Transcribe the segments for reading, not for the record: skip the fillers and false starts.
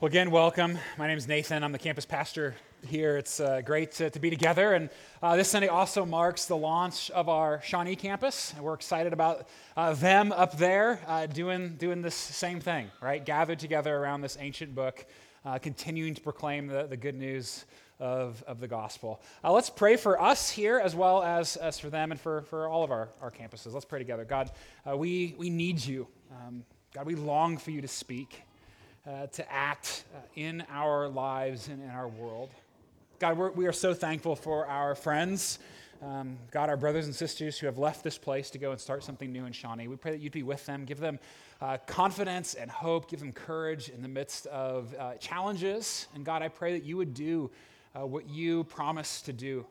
Well, again, welcome. My name is Nathan. I'm the campus pastor here. It's great to be together. And this Sunday also marks the launch of our Shawnee campus. And we're excited about them up there doing this same thing, right? Gathered together around this ancient book, continuing to proclaim the good news of the gospel. Let's pray for us here as well as for them and for all of our campuses. Let's pray together. God, we need you. God, we long for you to speak. To act in our lives and in our world. God, we are so thankful for our friends, God, our brothers and sisters who have left this place to go and start something new in Shawnee. We pray that you'd be with them, give them confidence and hope, give them courage in the midst of challenges. And God, I pray that you would do what you promised to do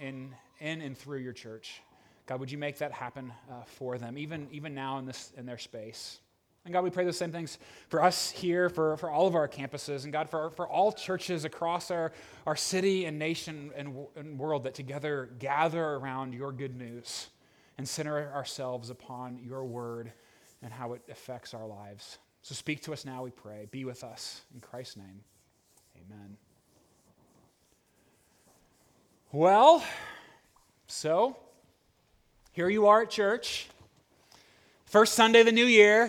in and through your church. God, would you make that happen for them, even now in their space? And God, we pray those same things for us here, for all of our campuses, and God, for all churches across our city and nation and world that together gather around your good news and center ourselves upon your word and how it affects our lives. So speak to us now, we pray. Be with us. In Christ's name, amen. Well, so here you are at church. First Sunday of the new year,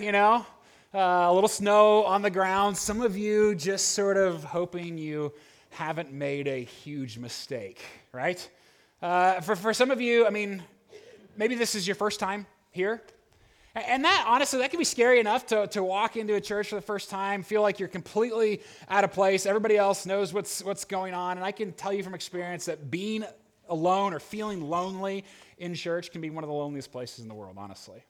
a little snow on the ground. Some of you just sort of hoping you haven't made a huge mistake, right? For some of you, I mean, maybe this is your first time here. And that, honestly, that can be scary enough to walk into a church for the first time, feel like you're completely out of place. Everybody else knows what's going on. And I can tell you from experience that being alone or feeling lonely in church can be one of the loneliest places in the world, honestly.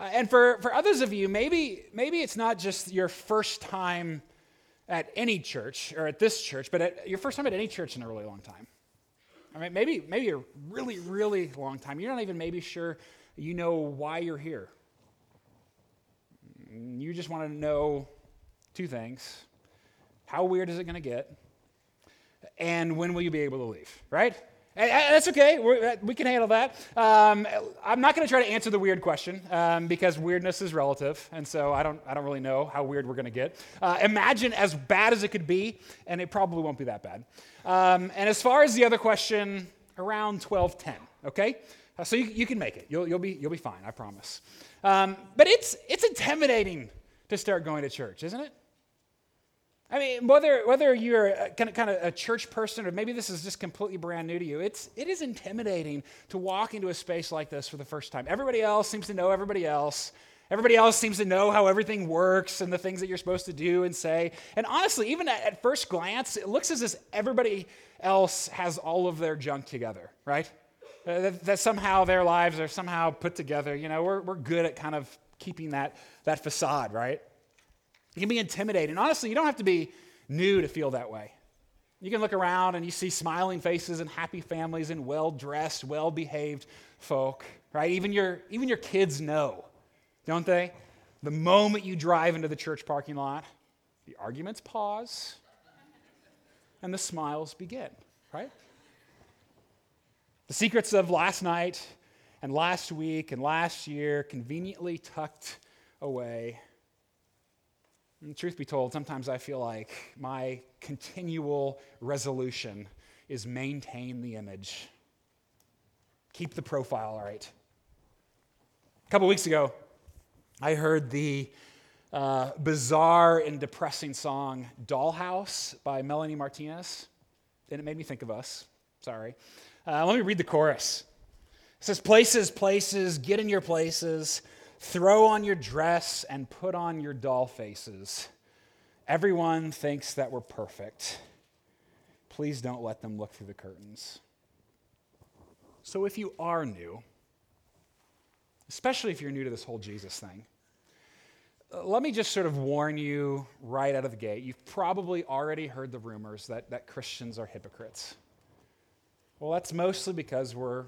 And for others of you, maybe it's not just your first time at any church or at this church, but your first time at any church in a really long time. I mean, maybe a really, really long time. You're not even maybe sure you know why you're here. You just want to know two things. How weird is it going to get? And when will you be able to leave, right? That's okay. We can handle that. I'm not going to try to answer the weird question because weirdness is relative, and so I don't really know how weird we're going to get. Imagine as bad as it could be, and it probably won't be that bad. And as far as the other question, around 12:10. Okay, so you can make it. You'll be fine. I promise. But it's intimidating to start going to church, isn't it? I mean, whether you're kind of a church person or maybe this is just completely brand new to you, it is intimidating to walk into a space like this for the first time. Everybody else seems to know everybody else. Everybody else seems to know how everything works and the things that you're supposed to do and say. And honestly, even at first glance, it looks as if everybody else has all of their junk together, right? That somehow their lives are somehow put together. We're good at kind of keeping that facade, right? It can be intimidating. Honestly, you don't have to be new to feel that way. You can look around and you see smiling faces and happy families and well-dressed, well-behaved folk, right? Even your kids know, don't they? The moment you drive into the church parking lot, the arguments pause and the smiles begin, right? The secrets of last night and last week and last year conveniently tucked away. And truth be told, sometimes I feel like my continual resolution is maintain the image. Keep the profile all right. A couple weeks ago, I heard the bizarre and depressing song Dollhouse by Melanie Martinez, and it made me think of us. Sorry. Let me read the chorus. It says, "Places, places, get in your places. Throw on your dress and put on your doll faces. Everyone thinks that we're perfect. Please don't let them look through the curtains." So if you are new, especially if you're new to this whole Jesus thing, let me just sort of warn you right out of the gate. You've probably already heard the rumors that Christians are hypocrites. Well, that's mostly because we're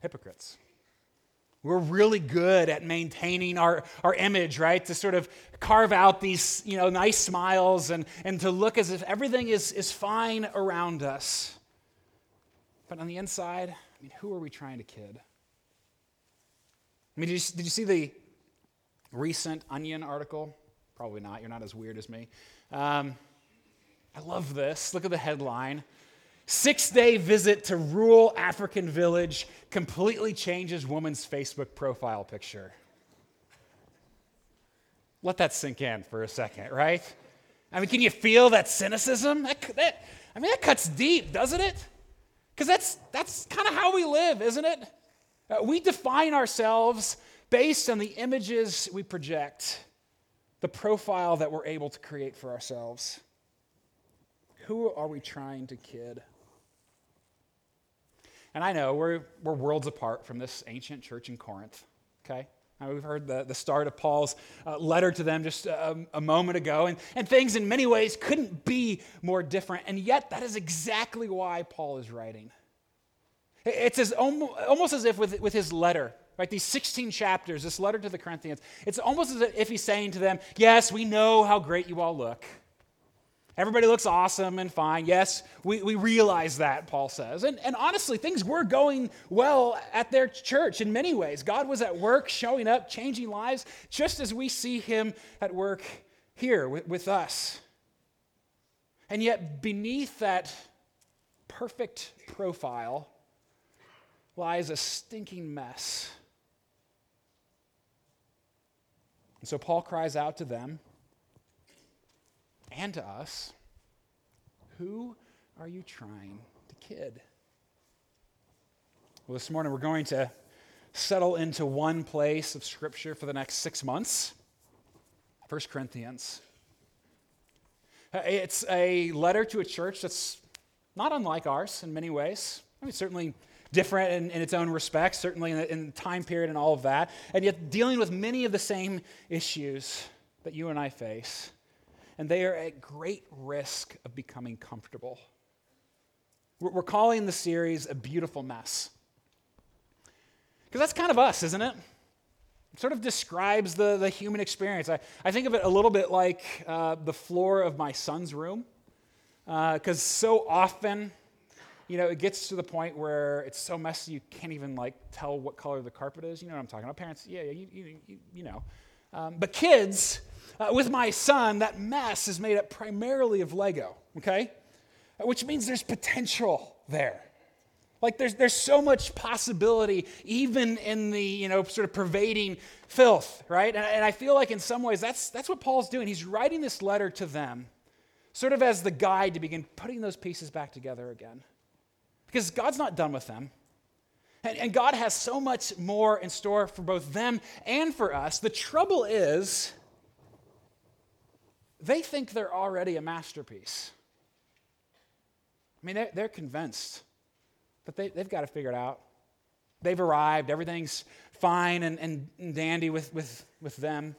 hypocrites. We're really good at maintaining our image, right? To sort of carve out these, nice smiles and to look as if everything is fine around us. But on the inside, I mean, who are we trying to kid? I mean, did you see the recent Onion article Probably not. You're not as weird as me. I love this. Look at the headline. 6-day visit to rural African village completely changes woman's Facebook profile picture. Let that sink in for a second, right? I mean, can you feel that cynicism? That cuts deep, doesn't it? Because that's kind of how we live, isn't it? We define ourselves based on the images we project, the profile that we're able to create for ourselves. Who are we trying to kid? And I know we're worlds apart from this ancient church in Corinth, okay? Now, we've heard the start of Paul's letter to them just a moment ago, and things in many ways couldn't be more different, and yet that is exactly why Paul is writing. It's almost as if with his letter, right? These 16 chapters, this letter to the Corinthians, it's almost as if he's saying to them, yes, we know how great you all look. Everybody looks awesome and fine. Yes, we realize that, Paul says. And honestly, things were going well at their church in many ways. God was at work, showing up, changing lives, just as we see him at work here with us. And yet, beneath that perfect profile lies a stinking mess. And so Paul cries out to them, and to us, who are you trying to kid? Well, this morning we're going to settle into one place of Scripture for the next 6 months, 1 Corinthians. It's a letter to a church that's not unlike ours in many ways. I mean, certainly different in its own respects, certainly in the time period and all of that, and yet dealing with many of the same issues that you and I face. And they are at great risk of becoming comfortable. We're calling the series A Beautiful Mess. Because that's kind of us, isn't it? It sort of describes the human experience. I think of it a little bit like the floor of my son's room. Because so often, you know, it gets to the point where it's so messy you can't even, like, tell what color the carpet is. You know what I'm talking about. Parents, yeah, you know. But kids... with my son, that mess is made up primarily of Lego, okay? Which means there's potential there. Like there's so much possibility even in the, you know, sort of pervading filth, right? And I feel like in some ways that's what Paul's doing. He's writing this letter to them sort of as the guide to begin putting those pieces back together again. Because God's not done with them. And God has so much more in store for both them and for us. The trouble is... they think they're already a masterpiece. I mean, they're convinced that they've got to figure it out. They've arrived. Everything's fine and dandy with them.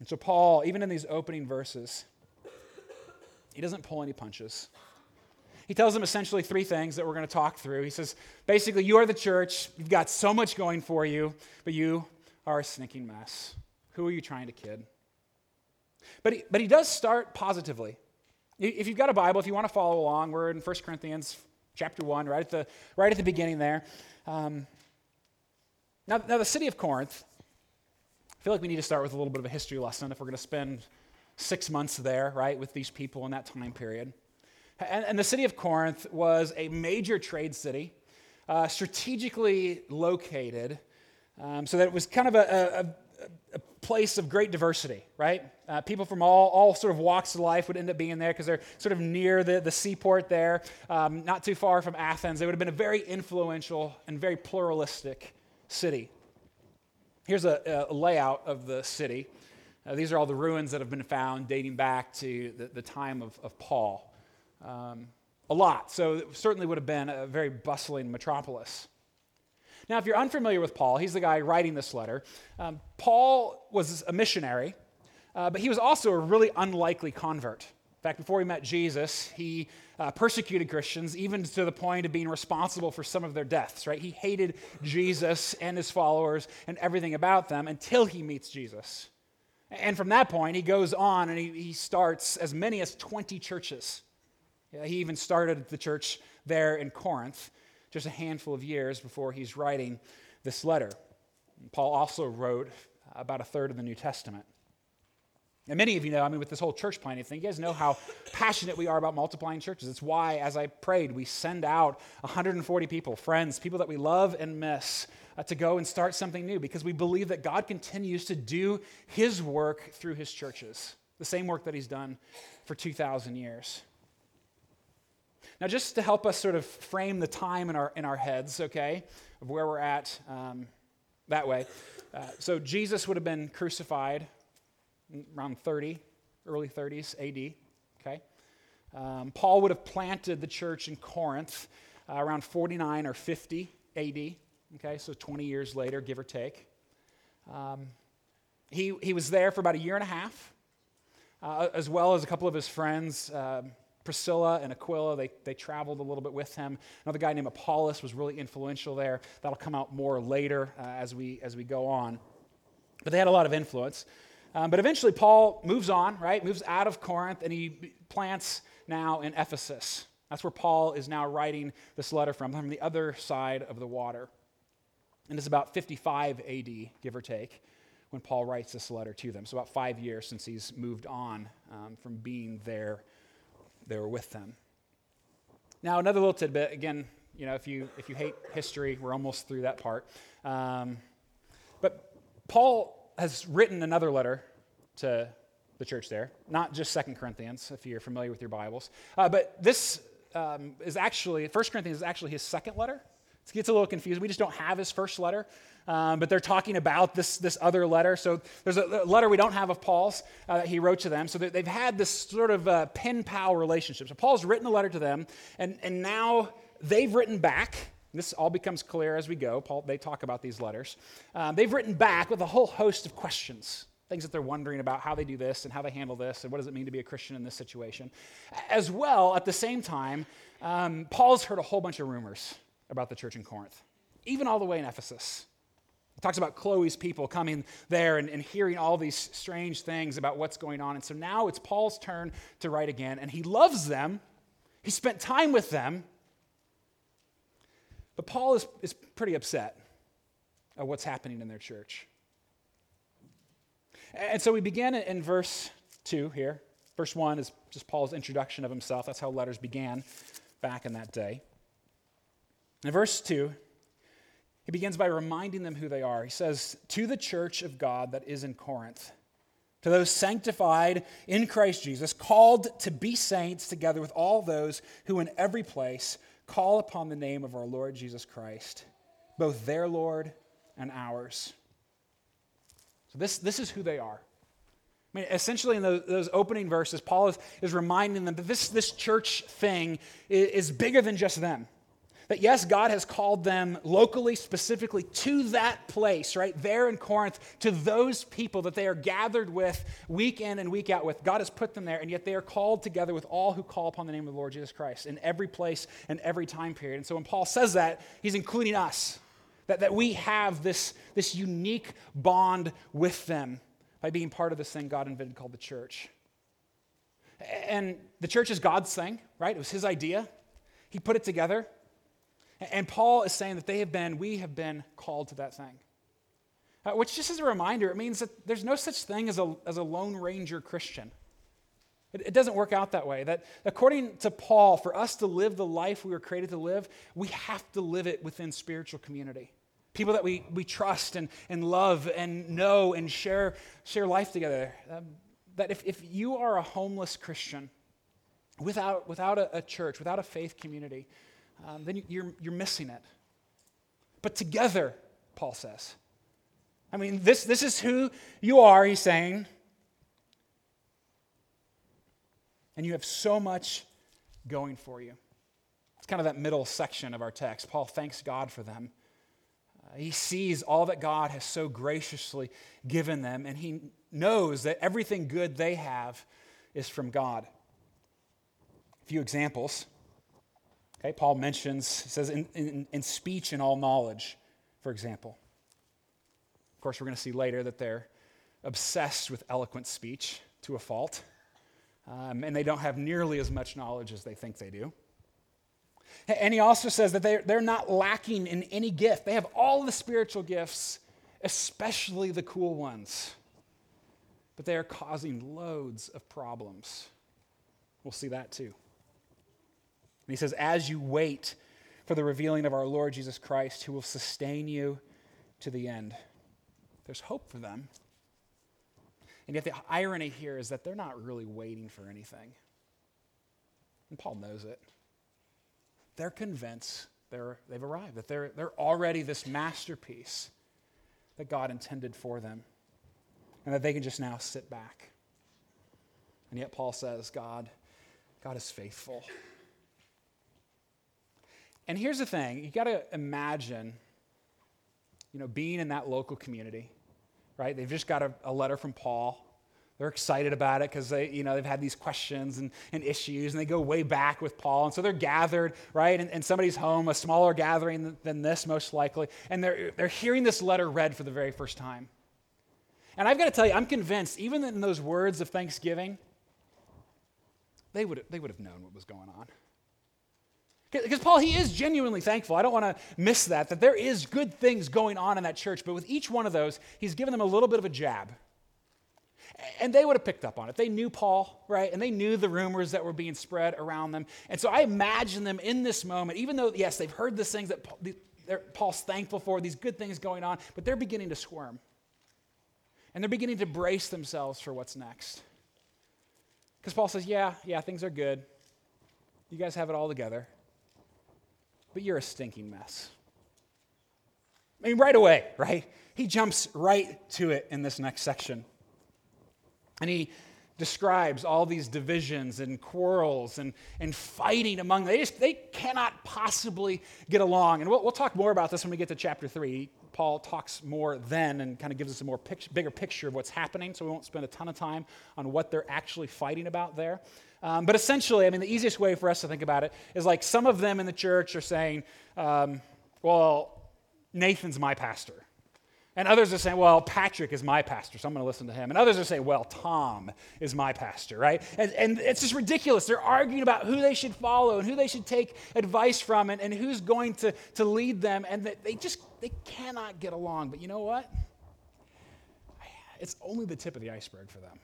And so Paul, even in these opening verses, he doesn't pull any punches. He tells them essentially three things that we're going to talk through. He says, basically, you are the church. You've got so much going for you, but you are a stinking mess. Who are you trying to kid? But he does start positively. If you've got a Bible, if you want to follow along, we're in 1 Corinthians chapter 1, right at the beginning there. Now the city of Corinth, I feel like we need to start with a little bit of a history lesson if we're going to spend 6 months there, right, with these people in that time period. And the city of Corinth was a major trade city, strategically located, so that it was kind of a place of great diversity, right? People from all sort of walks of life would end up being there because they're sort of near the seaport there, not too far from Athens. They would have been a very influential and very pluralistic city. Here's a layout of the city. These are all the ruins that have been found dating back to the time of Paul. A lot, so it certainly would have been a very bustling metropolis. Now, if you're unfamiliar with Paul, he's the guy writing this letter. Paul was a missionary, but he was also a really unlikely convert. In fact, before he met Jesus, he persecuted Christians, even to the point of being responsible for some of their deaths, right? He hated Jesus and his followers and everything about them until he meets Jesus. And from that point, he goes on and he starts as many as 20 churches. Yeah, he even started the church there in Corinth, just a handful of years before he's writing this letter. Paul also wrote about a third of the New Testament. And many of you know, I mean, with this whole church planting thing, you guys know how passionate we are about multiplying churches. It's why, as I prayed, we send out 140 people, friends, people that we love and miss, to go and start something new, because we believe that God continues to do his work through his churches, the same work that he's done for 2,000 years. Now, just to help us sort of frame the time in our heads, okay, of where we're at that way. So Jesus would have been crucified around 30, early 30s AD, okay? Paul would have planted the church in Corinth around 49 or 50 AD, okay? So 20 years later, give or take. He was there for about a year and a half, as well as a couple of his friends, Priscilla and Aquila. They traveled a little bit with him. Another guy named Apollos was really influential there. That'll come out more later as we go on. But they had a lot of influence. But eventually Paul moves on, right? Moves out of Corinth, and he plants now in Ephesus. That's where Paul is now writing this letter from the other side of the water. And it's about 55 AD, give or take, when Paul writes this letter to them. So about 5 years since he's moved on from being there with them. Now, another little tidbit. Again, you know, if you hate history, we're almost through that part. But Paul has written another letter to the church there, not just 2 Corinthians, if you're familiar with your Bibles. But this is actually, 1 Corinthians is actually his second letter. It gets a little confusing. We just don't have his first letter, but they're talking about this other letter. So there's a letter we don't have of Paul's that he wrote to them. So they've had this sort of pen pal relationship. So Paul's written a letter to them, and now they've written back. This all becomes clear as we go. Paul, they talk about these letters. They've written back with a whole host of questions, things that they're wondering about, how they do this and how they handle this and what does it mean to be a Christian in this situation. As well, at the same time, Paul's heard a whole bunch of rumors about the church in Corinth, even all the way in Ephesus. It talks about Chloe's people coming there and hearing all these strange things about what's going on. And so now it's Paul's turn to write again, and he loves them. He spent time with them. But Paul is pretty upset at what's happening in their church. And so we begin in verse 2 here. Verse 1 is just Paul's introduction of himself. That's how letters began back in that day. In verse 2, he begins by reminding them who they are. He says, "To the church of God that is in Corinth, to those sanctified in Christ Jesus, called to be saints together with all those who in every place call upon the name of our Lord Jesus Christ, both their Lord and ours." So this is who they are. I mean, essentially in those opening verses, Paul is reminding them that this church thing is bigger than just them. That yes, God has called them locally, specifically to that place, right there in Corinth, to those people that they are gathered with week in and week out with. God has put them there, and yet they are called together with all who call upon the name of the Lord Jesus Christ in every place and every time period. And so when Paul says that, he's including us, that we have this unique bond with them by being part of this thing God invented called the church. And the church is God's thing, right? It was his idea. He put it together. And Paul is saying that we have been called to that thing. Which, just as a reminder, it means that there's no such thing as a Lone Ranger Christian. It doesn't work out that way. That according to Paul, for us to live the life we were created to live, we have to live it within spiritual community. People that we trust and love and know and share life together. That if you are a homeless Christian, without a church, without a faith community, then you're missing it. But together, Paul says. I mean, this is who you are, he's saying. And you have so much going for you. It's kind of that middle section of our text. Paul thanks God for them. He sees all that God has so graciously given them, and he knows that everything good they have is from God. A few examples. Okay, Paul mentions, he says, in speech and all knowledge, for example. Of course, we're going to see later that they're obsessed with eloquent speech to a fault, and they don't have nearly as much knowledge as they think they do. And he also says that they're not lacking in any gift. They have all the spiritual gifts, especially the cool ones. But they are causing loads of problems. We'll see that too. And he says, as you wait for the revealing of our Lord Jesus Christ, who will sustain you to the end. There's hope for them. And yet the irony here is that they're not really waiting for anything. And Paul knows it. They're convinced they've arrived, that they're already this masterpiece that God intended for them, and that they can just now sit back. And yet Paul says, God is faithful. And here's the thing, you got to imagine, being in that local community, right? They've just got a letter from Paul. They're excited about it because they've had these questions and issues, and they go way back with Paul. And so they're gathered, right, in somebody's home, a smaller gathering than this most likely. And they're hearing this letter read for the very first time. And I've got to tell you, I'm convinced, even in those words of thanksgiving, they would have known what was going on. Because Paul, he is genuinely thankful. I don't want to miss that there is good things going on in that church. But with each one of those, he's given them a little bit of a jab. And they would have picked up on it. They knew Paul, right? And they knew the rumors that were being spread around them. And so I imagine them in this moment, even though, yes, they've heard these things that Paul's thankful for, these good things going on, but they're beginning to squirm. And they're beginning to brace themselves for what's next. Because Paul says, yeah, things are good. You guys have it all together. But you're a stinking mess. I mean, right away, right? He jumps right to it in this next section. And he describes all these divisions and quarrels and fighting among them. They cannot possibly get along. And we'll talk more about this when we get to chapter 3. Paul talks more then and kind of gives us a more bigger picture of what's happening, so we won't spend a ton of time on what they're actually fighting about there. But essentially, I mean, the easiest way for us to think about it is like some of them in the church are saying, Nathan's my pastor. And others are saying, well, Patrick is my pastor, so I'm going to listen to him. And others are saying, well, Tom is my pastor, right? And it's just ridiculous. They're arguing about who they should follow and who they should take advice from and who's going to lead them. And they cannot get along. But you know what? It's only the tip of the iceberg for them.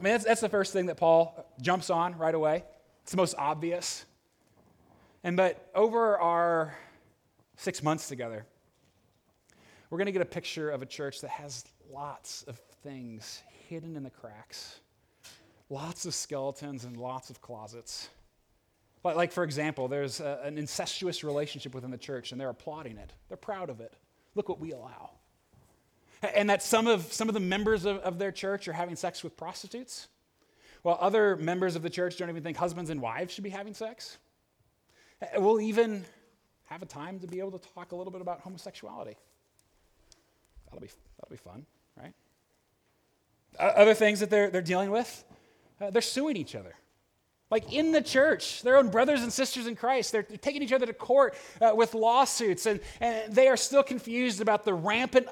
I mean, that's the first thing that Paul jumps on right away. It's the most obvious. But over our 6 months together, we're going to get a picture of a church that has lots of things hidden in the cracks, lots of skeletons and lots of closets. Like for example, there's an incestuous relationship within the church, and they're applauding it. They're proud of it. Look what we allow. And that some of the members of their church are having sex with prostitutes, while other members of the church don't even think husbands and wives should be having sex. We'll even have a time to be able to talk a little bit about homosexuality. That'll be fun, right? Other things that they're dealing with, they're suing each other. Like in the church, their own brothers and sisters in Christ, they're taking each other to court with lawsuits, and they are still confused about the rampant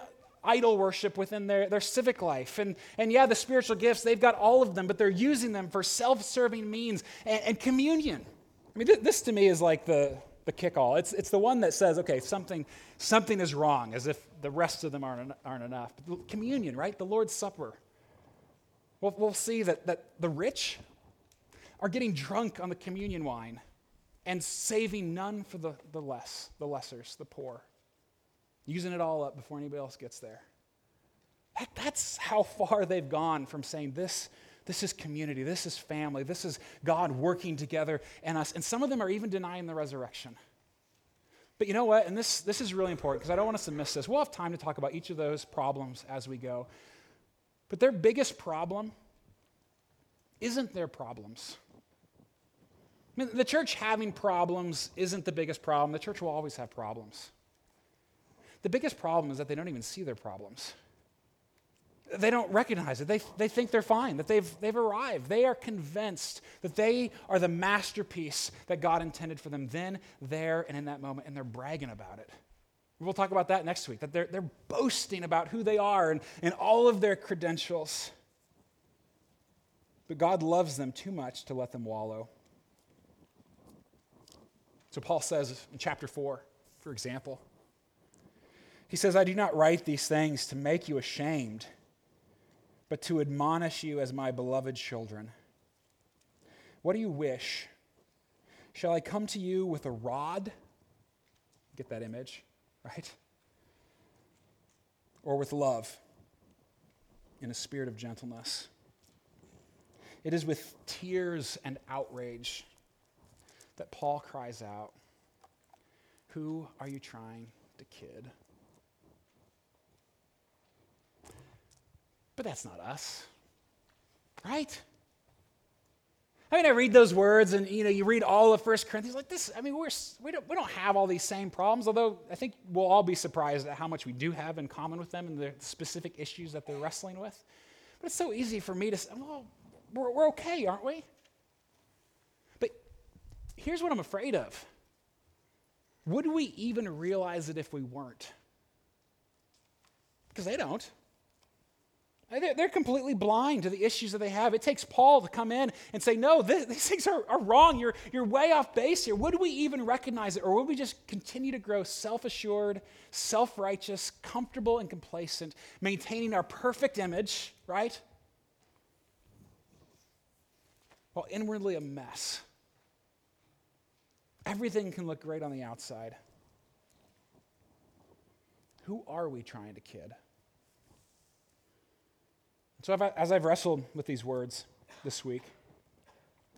idol worship within their civic life. And yeah, the spiritual gifts, they've got all of them, but they're using them for self-serving means and communion. I mean, this to me is like the kick-all. It's the one that says, okay, something is wrong, as if the rest of them aren't enough. But communion, right? The Lord's Supper. We'll see that the rich are getting drunk on the communion wine and saving none for the lessers, the poor. Using it all up before anybody else gets there. That's how far they've gone from saying this is community, this is family, this is God working together in us. And some of them are even denying the resurrection. But you know what? And this is really important because I don't want us to miss this. We'll have time to talk about each of those problems as we go. But their biggest problem isn't their problems. I mean, the church having problems isn't the biggest problem. The church will always have problems. The biggest problem is that they don't even see their problems. They don't recognize it. They think they're fine, that they've arrived. They are convinced that they are the masterpiece that God intended for them then, there, and in that moment, and they're bragging about it. We'll talk about that next week, that they're boasting about who they are and all of their credentials. But God loves them too much to let them wallow. So Paul says in chapter 4, for example, He says, I do not write these things to make you ashamed, but to admonish you as my beloved children. What do you wish? Shall I come to you with a rod? Get that image, right? Or with love in a spirit of gentleness. It is with tears and outrage that Paul cries out, who are you trying to kid? But that's not us, right? I mean, I read those words, and you read all of 1 Corinthians like this. I mean, we don't have all these same problems. Although I think we'll all be surprised at how much we do have in common with them and the specific issues that they're wrestling with. But it's so easy for me to say, well, we're okay, aren't we? But here's what I'm afraid of: would we even realize it if we weren't? Because they don't. They're completely blind to the issues that they have. It takes Paul to come in and say, no, these things are wrong. You're way off base here. Would we even recognize it? Or would we just continue to grow self-assured, self-righteous, comfortable, and complacent, maintaining our perfect image, right? While inwardly a mess. Everything can look great on the outside. Who are we trying to kid? So as I've wrestled with these words this week,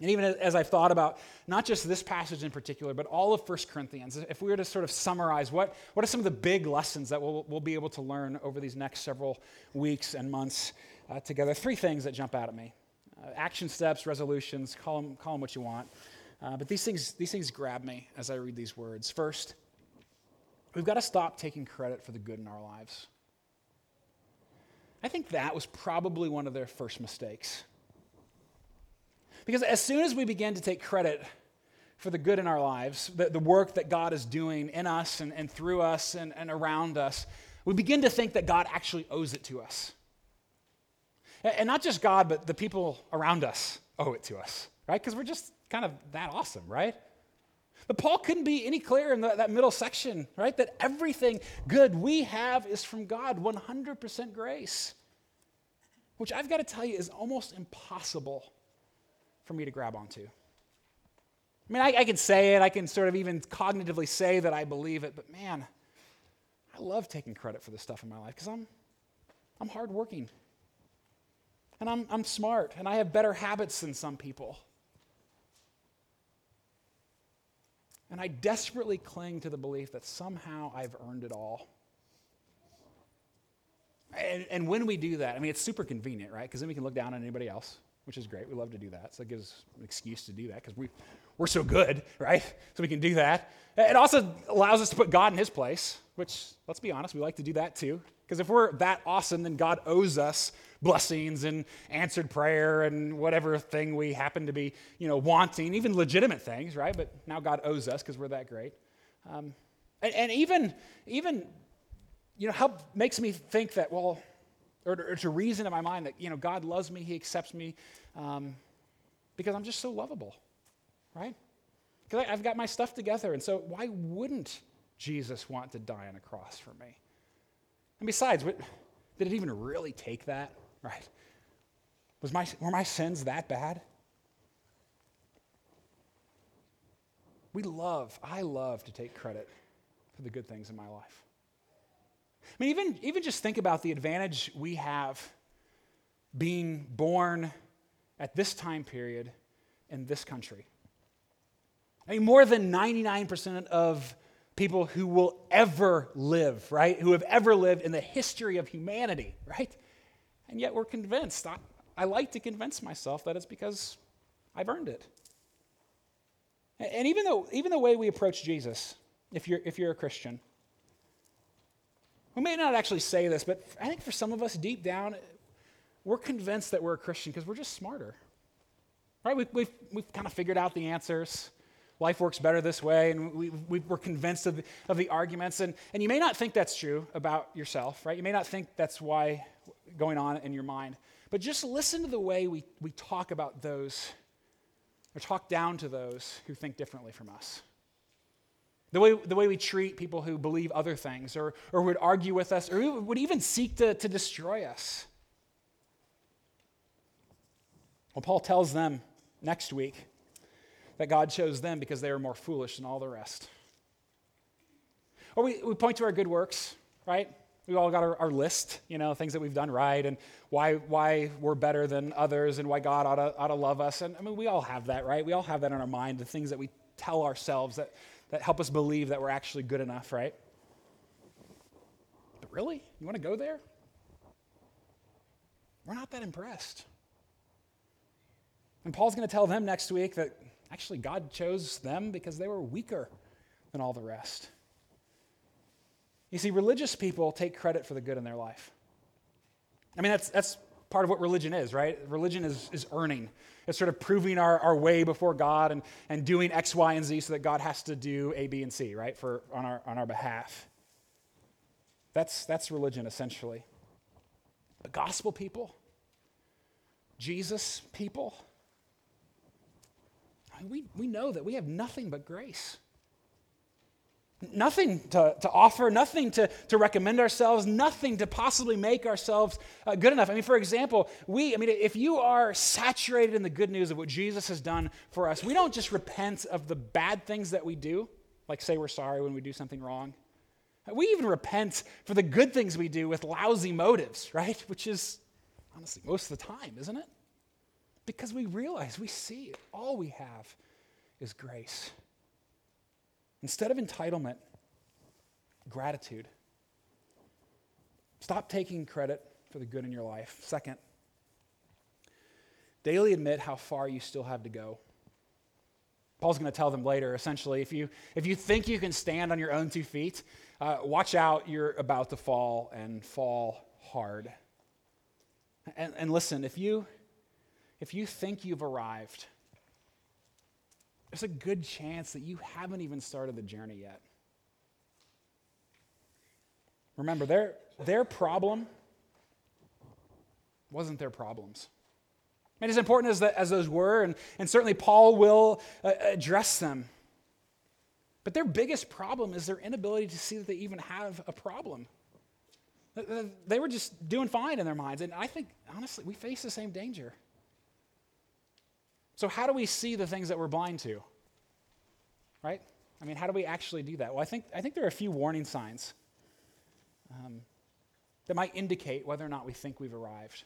and even as I've thought about not just this passage in particular, but all of 1 Corinthians, if we were to sort of summarize what are some of the big lessons that we'll be able to learn over these next several weeks and months together, three things that jump out at me. Action steps, resolutions, call them what you want. But these things grab me as I read these words. First, we've got to stop taking credit for the good in our lives. I think that was probably one of their first mistakes. Because as soon as we begin to take credit for the good in our lives, the work that God is doing in us and through us and around us, we begin to think that God actually owes it to us. And not just God, but the people around us owe it to us, right? Because we're just kind of that awesome, right? But Paul couldn't be any clearer in that middle section, right? That everything good we have is from God, 100% grace, which I've got to tell you is almost impossible for me to grab onto. I mean, I can say it. I can sort of even cognitively say that I believe it. But man, I love taking credit for this stuff in my life because I'm hardworking, and I'm smart, and I have better habits than some people. And I desperately cling to the belief that somehow I've earned it all. And when we do that, I mean, it's super convenient, right? Because then we can look down on anybody else, which is great. We love to do that. So it gives us an excuse to do that because we're so good, right? So we can do that. It also allows us to put God in his place, which, let's be honest, we like to do that too. Because if we're that awesome, then God owes us blessings and answered prayer and whatever thing we happen to be, wanting, even legitimate things, right? But now God owes us because we're that great. And help makes me think that, or to reason in my mind that, God loves me, he accepts me because I'm just so lovable, right? Because I've got my stuff together. And so why wouldn't Jesus want to die on a cross for me? And besides, did it even really take that, right? Were my sins that bad? I love to take credit for the good things in my life. I mean, even just think about the advantage we have being born at this time period in this country. I mean, more than 99% of people who will ever live, right? Who have ever lived in the history of humanity, right? And yet we're convinced. I like to convince myself that it's because I've earned it. And even the way we approach Jesus, if you're a Christian, we may not actually say this, but I think for some of us deep down, we're convinced that we're a Christian because we're just smarter, right? We've kind of figured out the answers. Life works better this way, and we're convinced of the arguments. And you may not think that's true about yourself, right? You may not think that's why going on in your mind. But just listen to the way we talk about those, or talk down to those who think differently from us. The way we treat people who believe other things or would argue with us or would even seek to destroy us. Well, Paul tells them next week that God chose them because they are more foolish than all the rest. Or we point to our good works, right? We all got our list, things that we've done right and why we're better than others and why God ought to love us. And I mean, we all have that, right? We all have that in our mind, the things that we tell ourselves that help us believe that we're actually good enough, right? But really? You want to go there? We're not that impressed. And Paul's going to tell them next week that actually God chose them because they were weaker than all the rest. You see, religious people take credit for the good in their life. I mean, that's part of what religion is, right? Religion is earning. It's sort of proving our way before God and doing X, Y, and Z so that God has to do A, B, and C, right, on our behalf. That's religion, essentially. But gospel people, Jesus people, I mean, we know that we have nothing but grace. Nothing to offer, nothing to recommend ourselves, nothing to possibly make ourselves good enough. I mean, for example, if you are saturated in the good news of what Jesus has done for us, we don't just repent of the bad things that we do, like say we're sorry when we do something wrong. We even repent for the good things we do with lousy motives, right? Which is, honestly, most of the time, isn't it? Because we realize, we see, all we have is grace. Instead of entitlement, gratitude. Stop taking credit for the good in your life. Second, daily admit how far you still have to go. Paul's going to tell them later, essentially, if you think you can stand on your own two feet, watch out, you're about to fall, and fall hard. And listen, if you think you've arrived, there's a good chance that you haven't even started the journey yet. Remember, their problem wasn't their problems. I mean, as important as those were, and certainly Paul will address them, but their biggest problem is their inability to see that they even have a problem. They were just doing fine in their minds, and I think, honestly, we face the same danger. So how do we see the things that we're blind to, right? I mean, how do we actually do that? Well, I think there are a few warning signs that might indicate whether or not we think we've arrived.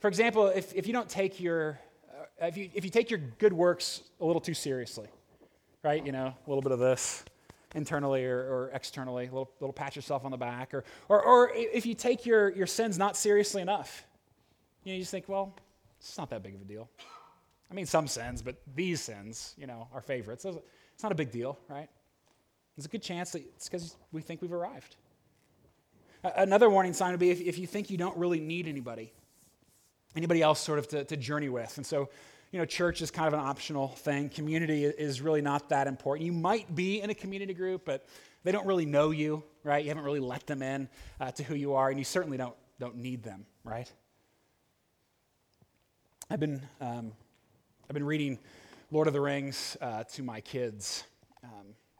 For example, if you don't take your if you take your good works a little too seriously, right? A little bit of this internally or externally, a little pat yourself on the back, or if you take your sins not seriously enough, you just think, well, it's not that big of a deal. I mean, some sins, but these sins, are favorites. It's not a big deal, right? There's a good chance that it's because we think we've arrived. Another warning sign would be if you think you don't really need anybody else sort of to journey with. And so, church is kind of an optional thing. Community is really not that important. You might be in a community group, but they don't really know you, right? You haven't really let them in to who you are, and you certainly don't need them, right? I've been reading Lord of the Rings to my kids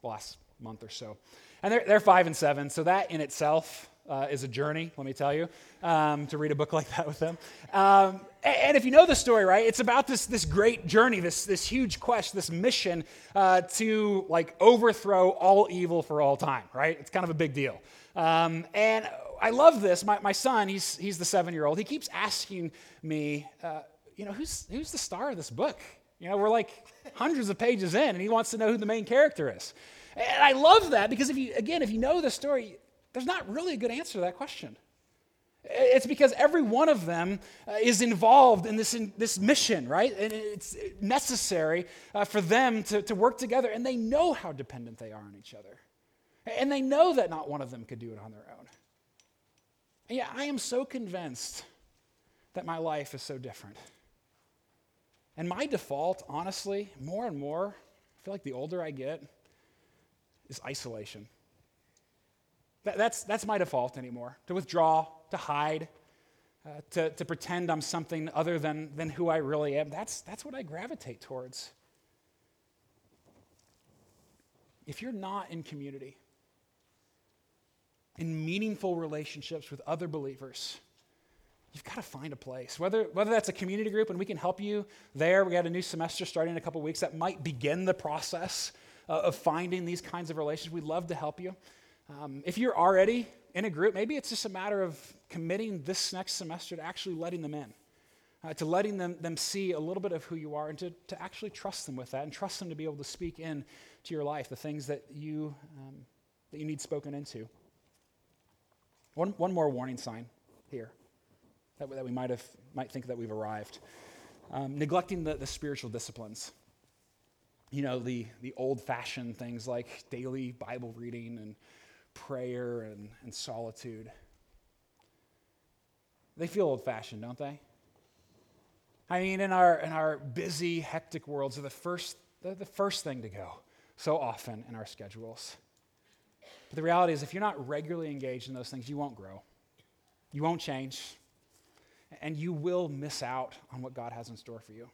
the last month or so. And they're 5 and 7, so that in itself is a journey, let me tell you, to read a book like that with them. And if you know the story, right, it's about this great journey, this huge quest, this mission to overthrow all evil for all time, right? It's kind of a big deal. And I love this. My son, he's the 7-year-old, he keeps asking me, who's the star of this book? We're hundreds of pages in, and he wants to know who the main character is. And I love that because if you know the story, there's not really a good answer to that question. It's because every one of them is involved in this mission, right? And it's necessary for them to work together, and they know how dependent they are on each other. And they know that not one of them could do it on their own. And yet I am so convinced that my life is so different. And my default, honestly, more and more, I feel like the older I get, is isolation. That's my default anymore, to withdraw, to hide, to pretend I'm something other than who I really am. That's what I gravitate towards. if you're not in community, in meaningful relationships with other believers, you've got to find a place. Whether that's a community group, and we can help you there. We got a new semester starting in a couple weeks that might begin the process of finding these kinds of relationships. We'd love to help you. If you're already in a group, maybe it's just a matter of committing this next semester to actually letting them in, to letting them see a little bit of who you are, and to actually trust them with that, and trust them to be able to speak in to your life the things that you need spoken into. One more warning sign here that we might think that we've arrived. Neglecting the spiritual disciplines. You know, the old-fashioned things like daily Bible reading and prayer and solitude. They feel old-fashioned, don't they? I mean, in our busy, hectic worlds, they're the first thing to go so often in our schedules. But the reality is, if you're not regularly engaged in those things, you won't grow, you won't change, and you will miss out on what God has in store for you.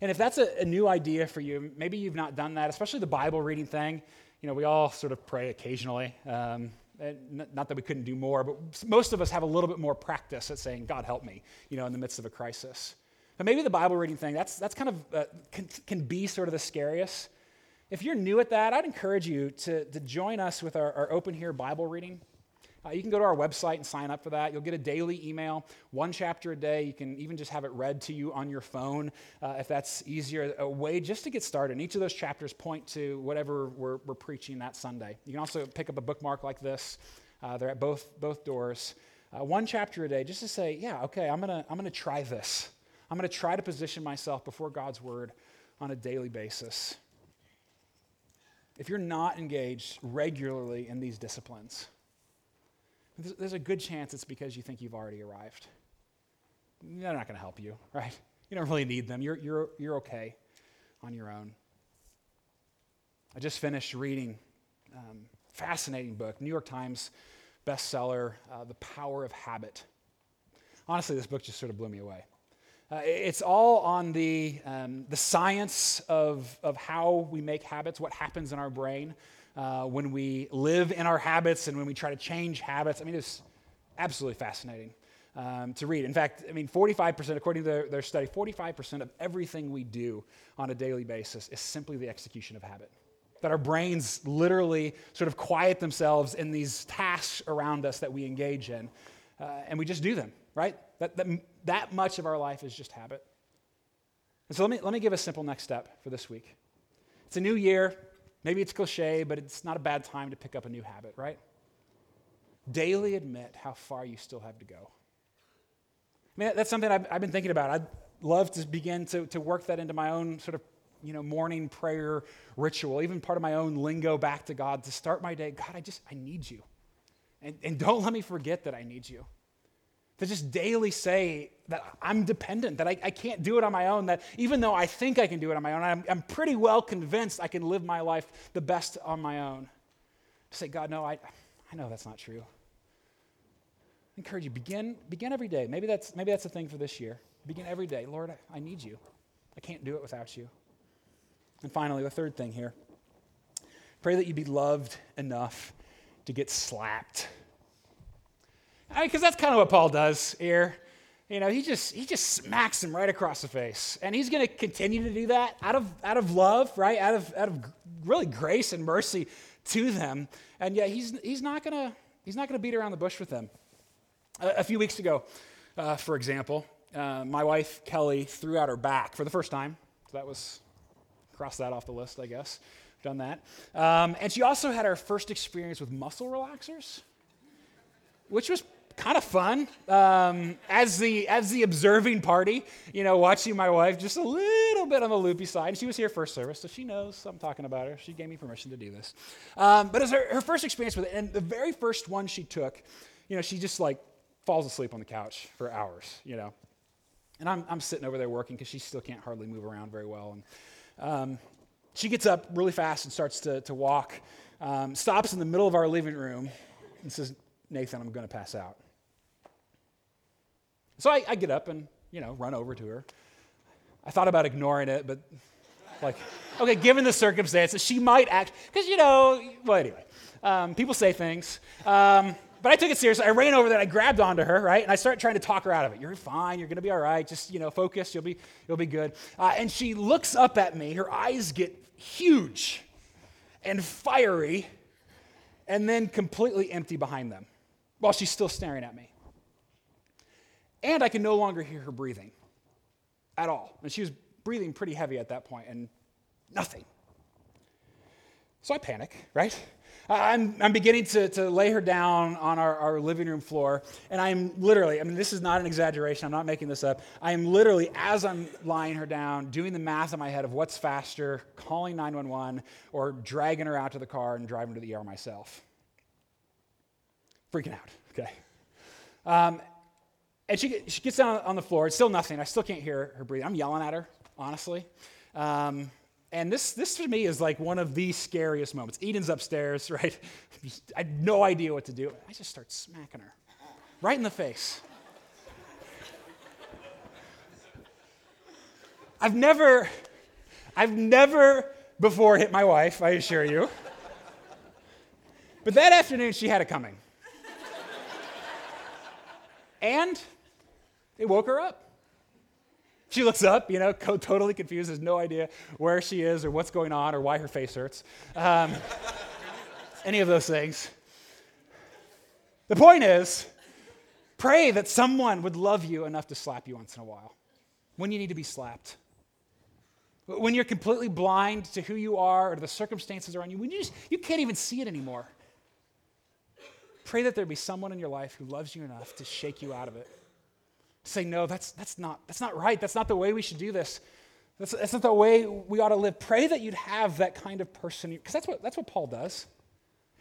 And if that's a new idea for you, maybe you've not done that, especially the Bible reading thing. You know, we all sort of pray occasionally. Not that we couldn't do more, but most of us have a little bit more practice at saying, God help me, you know, in the midst of a crisis. But maybe the Bible reading thing, that's kind of, can be sort of the scariest. If you're new at that, I'd encourage you to join us with our Open Here Bible reading. You can go to our website and sign up for that. You'll get a daily email, one chapter a day. You can even just have it read to you on your phone if that's easier, a way just to get started. And each of those chapters point to whatever we're preaching that Sunday. You can also pick up a bookmark like this. They're at both doors. One chapter a day just to say, yeah, okay, I'm gonna try this. I'm going to try to position myself before God's word on a daily basis. If you're not engaged regularly in these disciplines, there's a good chance it's because you think you've already arrived. They're not going to help you, right? You don't really need them. You're okay on your own. I just finished reading a fascinating book, New York Times bestseller, The Power of Habit. Honestly, this book just sort of blew me away. It's all on the science of how we make habits, what happens in our brain when we live in our habits and when we try to change habits. I mean, it's absolutely fascinating to read. In fact, I mean, 45%, according to their study, 45% of everything we do on a daily basis is simply the execution of habit. That our brains literally sort of quiet themselves in these tasks around us that we engage in, and we just do them, right? That much of our life is just habit. And so let me give a simple next step for this week. It's a new year. Maybe it's cliche, but it's not a bad time to pick up a new habit, right? Daily admit how far you still have to go. I mean, that's something I've been thinking about. I'd love to begin to work that into my own sort of, you know, morning prayer ritual, even part of my own lingo back to God to start my day. God, I need you. And don't let me forget that I need you. To just daily say that I'm dependent, that I can't do it on my own, that even though I think I can do it on my own, I'm pretty well convinced I can live my life the best on my own. To say, God, no, I know that's not true. I encourage you, begin every day. Maybe that's a thing for this year. Begin every day. Lord, I need you. I can't do it without you. And finally, the third thing here. Pray that you be loved enough to get slapped. I mean, because that's kind of what Paul does here. You know, he just smacks him right across the face, and he's going to continue to do that out of love, right? Out of really grace and mercy to them. And yet he's not going to beat around the bush with them. A few weeks ago, for example, my wife Kelly threw out her back for the first time. So that was cross that off the list, I guess. Done that, and she also had her first experience with muscle relaxers, which was kind of fun as the observing party, you know, watching my wife just a little bit on the loopy side. And she was here first service, so she knows I'm talking about her. She gave me permission to do this. But it was her first experience with it, and the very first one she took, you know, she just like falls asleep on the couch for hours, you know. And I'm sitting over there working because she still can't hardly move around very well. And she gets up really fast and starts to walk, stops in the middle of our living room and says, Nathan, I'm going to pass out. So I get up and, you know, run over to her. I thought about ignoring it, but Like, okay, given the circumstances, she might act, because, you know, well, anyway, people say things. But I took it seriously. I ran over there, and I grabbed onto her, right? And I started trying to talk her out of it. You're fine. You're going to be all right. Just, you know, focus. You'll be good. And she looks up at me. Her eyes get huge and fiery and then completely empty behind them while she's still staring at me. And I can no longer hear her breathing at all. And she was breathing pretty heavy at that point and nothing. So I panic, right? I'm beginning to lay her down on our living room floor, and I'm literally, I mean, this is not an exaggeration. I'm not making this up. I am literally, as I'm lying her down, doing the math in my head of what's faster, calling 911 or dragging her out to the car and driving to the ER myself. Freaking out, okay? And she gets down on the floor. It's still nothing. I still can't hear her breathing. I'm yelling at her, honestly. And this to me is like one of the scariest moments. Eden's upstairs, right? I had no idea what to do. I just start smacking her right in the face. I've never before hit my wife, I assure you. But that afternoon she had it coming. And it woke her up. She looks up, you know, totally confused, has no idea where she is or what's going on or why her face hurts. Any of those things. The point is, pray that someone would love you enough to slap you once in a while when you need to be slapped. When you're completely blind to who you are or to the circumstances around you, when you can't even see it anymore. Pray that there be someone in your life who loves you enough to shake you out of it. Say, no, that's not right. That's not the way we should do this. That's not the way we ought to live. Pray that you'd have that kind of person, because that's what Paul does.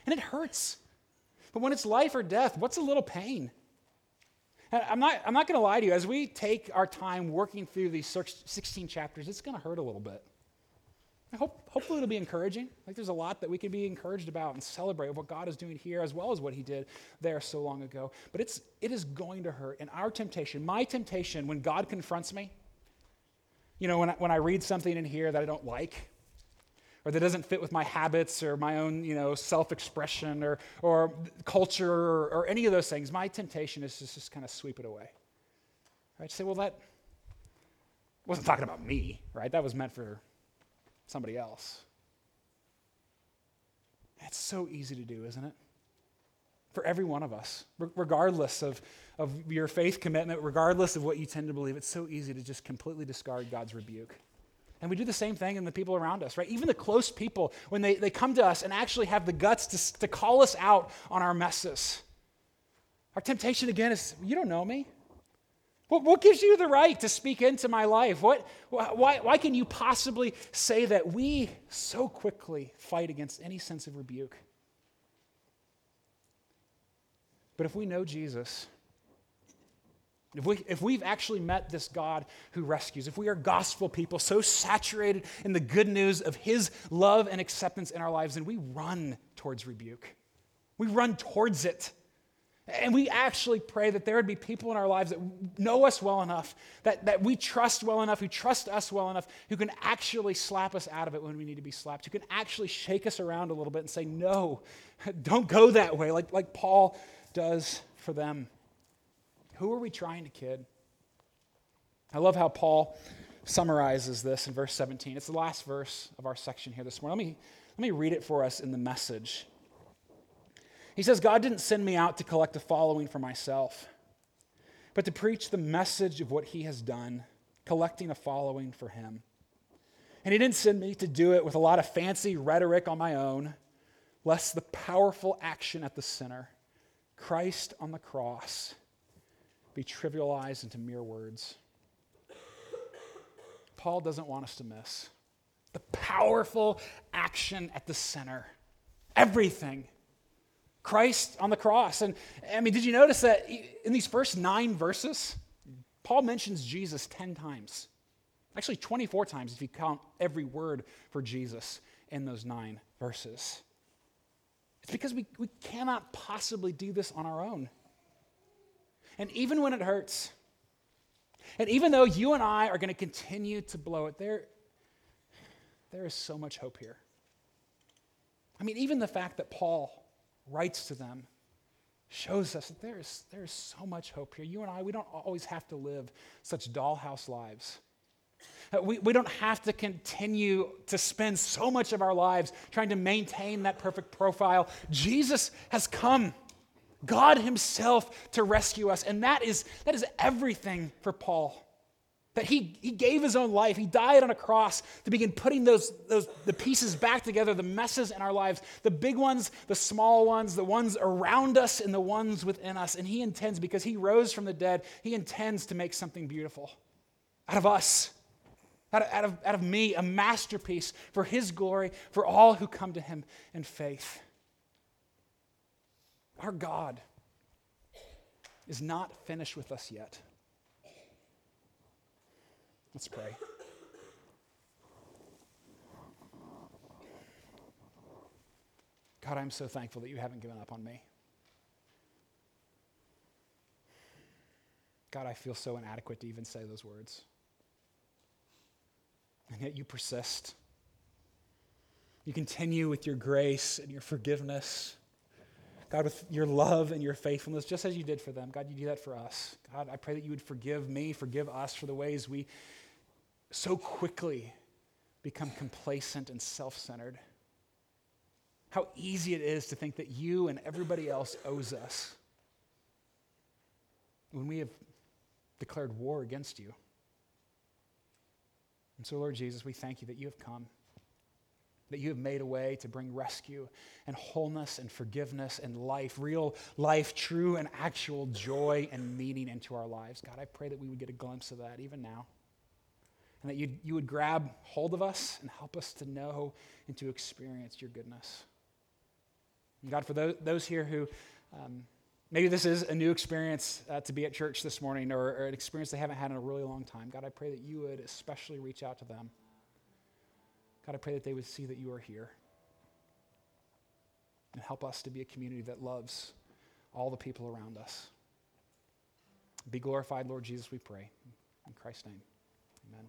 And it hurts. But when it's life or death, what's a little pain? And I'm not going to lie to you. As we take our time working through these 16 chapters, it's going to hurt a little bit. I hopefully it'll be encouraging. Like, there's a lot that we can be encouraged about and celebrate what God is doing here as well as what he did there so long ago. But it is going to hurt. And our temptation, my temptation, when God confronts me, you know, when I read something in here that I don't like or that doesn't fit with my habits or my own, you know, self-expression or culture or any of those things, my temptation is to just kind of sweep it away. Right? Say, well, that wasn't talking about me, right? That was meant for somebody else. That's so easy to do, isn't it? For every one of us, regardless of your faith commitment, regardless of what you tend to believe, it's so easy to just completely discard God's rebuke. And we do the same thing in the people around us, right? Even the close people, when they come to us and actually have the guts to call us out on our messes. Our temptation, again, is, you don't know me. What gives you the right to speak into my life? Why can you possibly say that? We so quickly fight against any sense of rebuke. But if we know Jesus, if we've actually met this God who rescues, if we are gospel people so saturated in the good news of his love and acceptance in our lives, then we run towards rebuke. We run towards it. And we actually pray that there would be people in our lives that know us well enough, that we trust well enough, who trust us well enough, who can actually slap us out of it when we need to be slapped, who can actually shake us around a little bit and say, no, don't go that way, like Paul does for them. Who are we trying to kid? I love how Paul summarizes this in verse 17. It's the last verse of our section here this morning. Let me read it for us in the Message. He says, God didn't send me out to collect a following for myself, but to preach the message of what he has done, collecting a following for him. And he didn't send me to do it with a lot of fancy rhetoric on my own, less the powerful action at the center, Christ on the cross, be trivialized into mere words. Paul doesn't want us to miss the powerful action at the center. Everything. Christ on the cross. And I mean, did you notice that in these first 9 verses, Paul mentions Jesus 10 times. Actually, 24 times if you count every word for Jesus in those 9 verses. It's because we cannot possibly do this on our own. And even when it hurts, and even though you and I are going to continue to blow it, there, There is so much hope here. I mean, even the fact that Paul writes to them shows us that there is so much hope here. You and I, we don't always have to live such dollhouse lives. We don't have to continue to spend so much of our lives trying to maintain that perfect profile. Jesus has come, God himself, to rescue us. And that is everything for Paul. That he gave his own life. He died on a cross to begin putting the pieces back together, the messes in our lives, the big ones, the small ones, the ones around us and the ones within us. And he intends, because he rose from the dead, he intends to make something beautiful out of us, out of me, a masterpiece for his glory, for all who come to him in faith. Our God is not finished with us yet. Let's pray. God, I'm so thankful that you haven't given up on me. God, I feel so inadequate to even say those words. And yet you persist. You continue with your grace and your forgiveness. God, with your love and your faithfulness, just as you did for them. God, you do that for us. God, I pray that you would forgive me, forgive us for the ways we so quickly become complacent and self-centered. How easy it is to think that you and everybody else owes us when we have declared war against you. And so, Lord Jesus, we thank you that you have come, that you have made a way to bring rescue and wholeness and forgiveness and life, real life, true and actual joy and meaning into our lives. God, I pray that we would get a glimpse of that even now, and that you would grab hold of us and help us to know and to experience your goodness. And God, for those here who, maybe this is a new experience to be at church this morning, or an experience they haven't had in a really long time, God, I pray that you would especially reach out to them. God, I pray that they would see that you are here, and help us to be a community that loves all the people around us. Be glorified, Lord Jesus, we pray. In Christ's name, amen.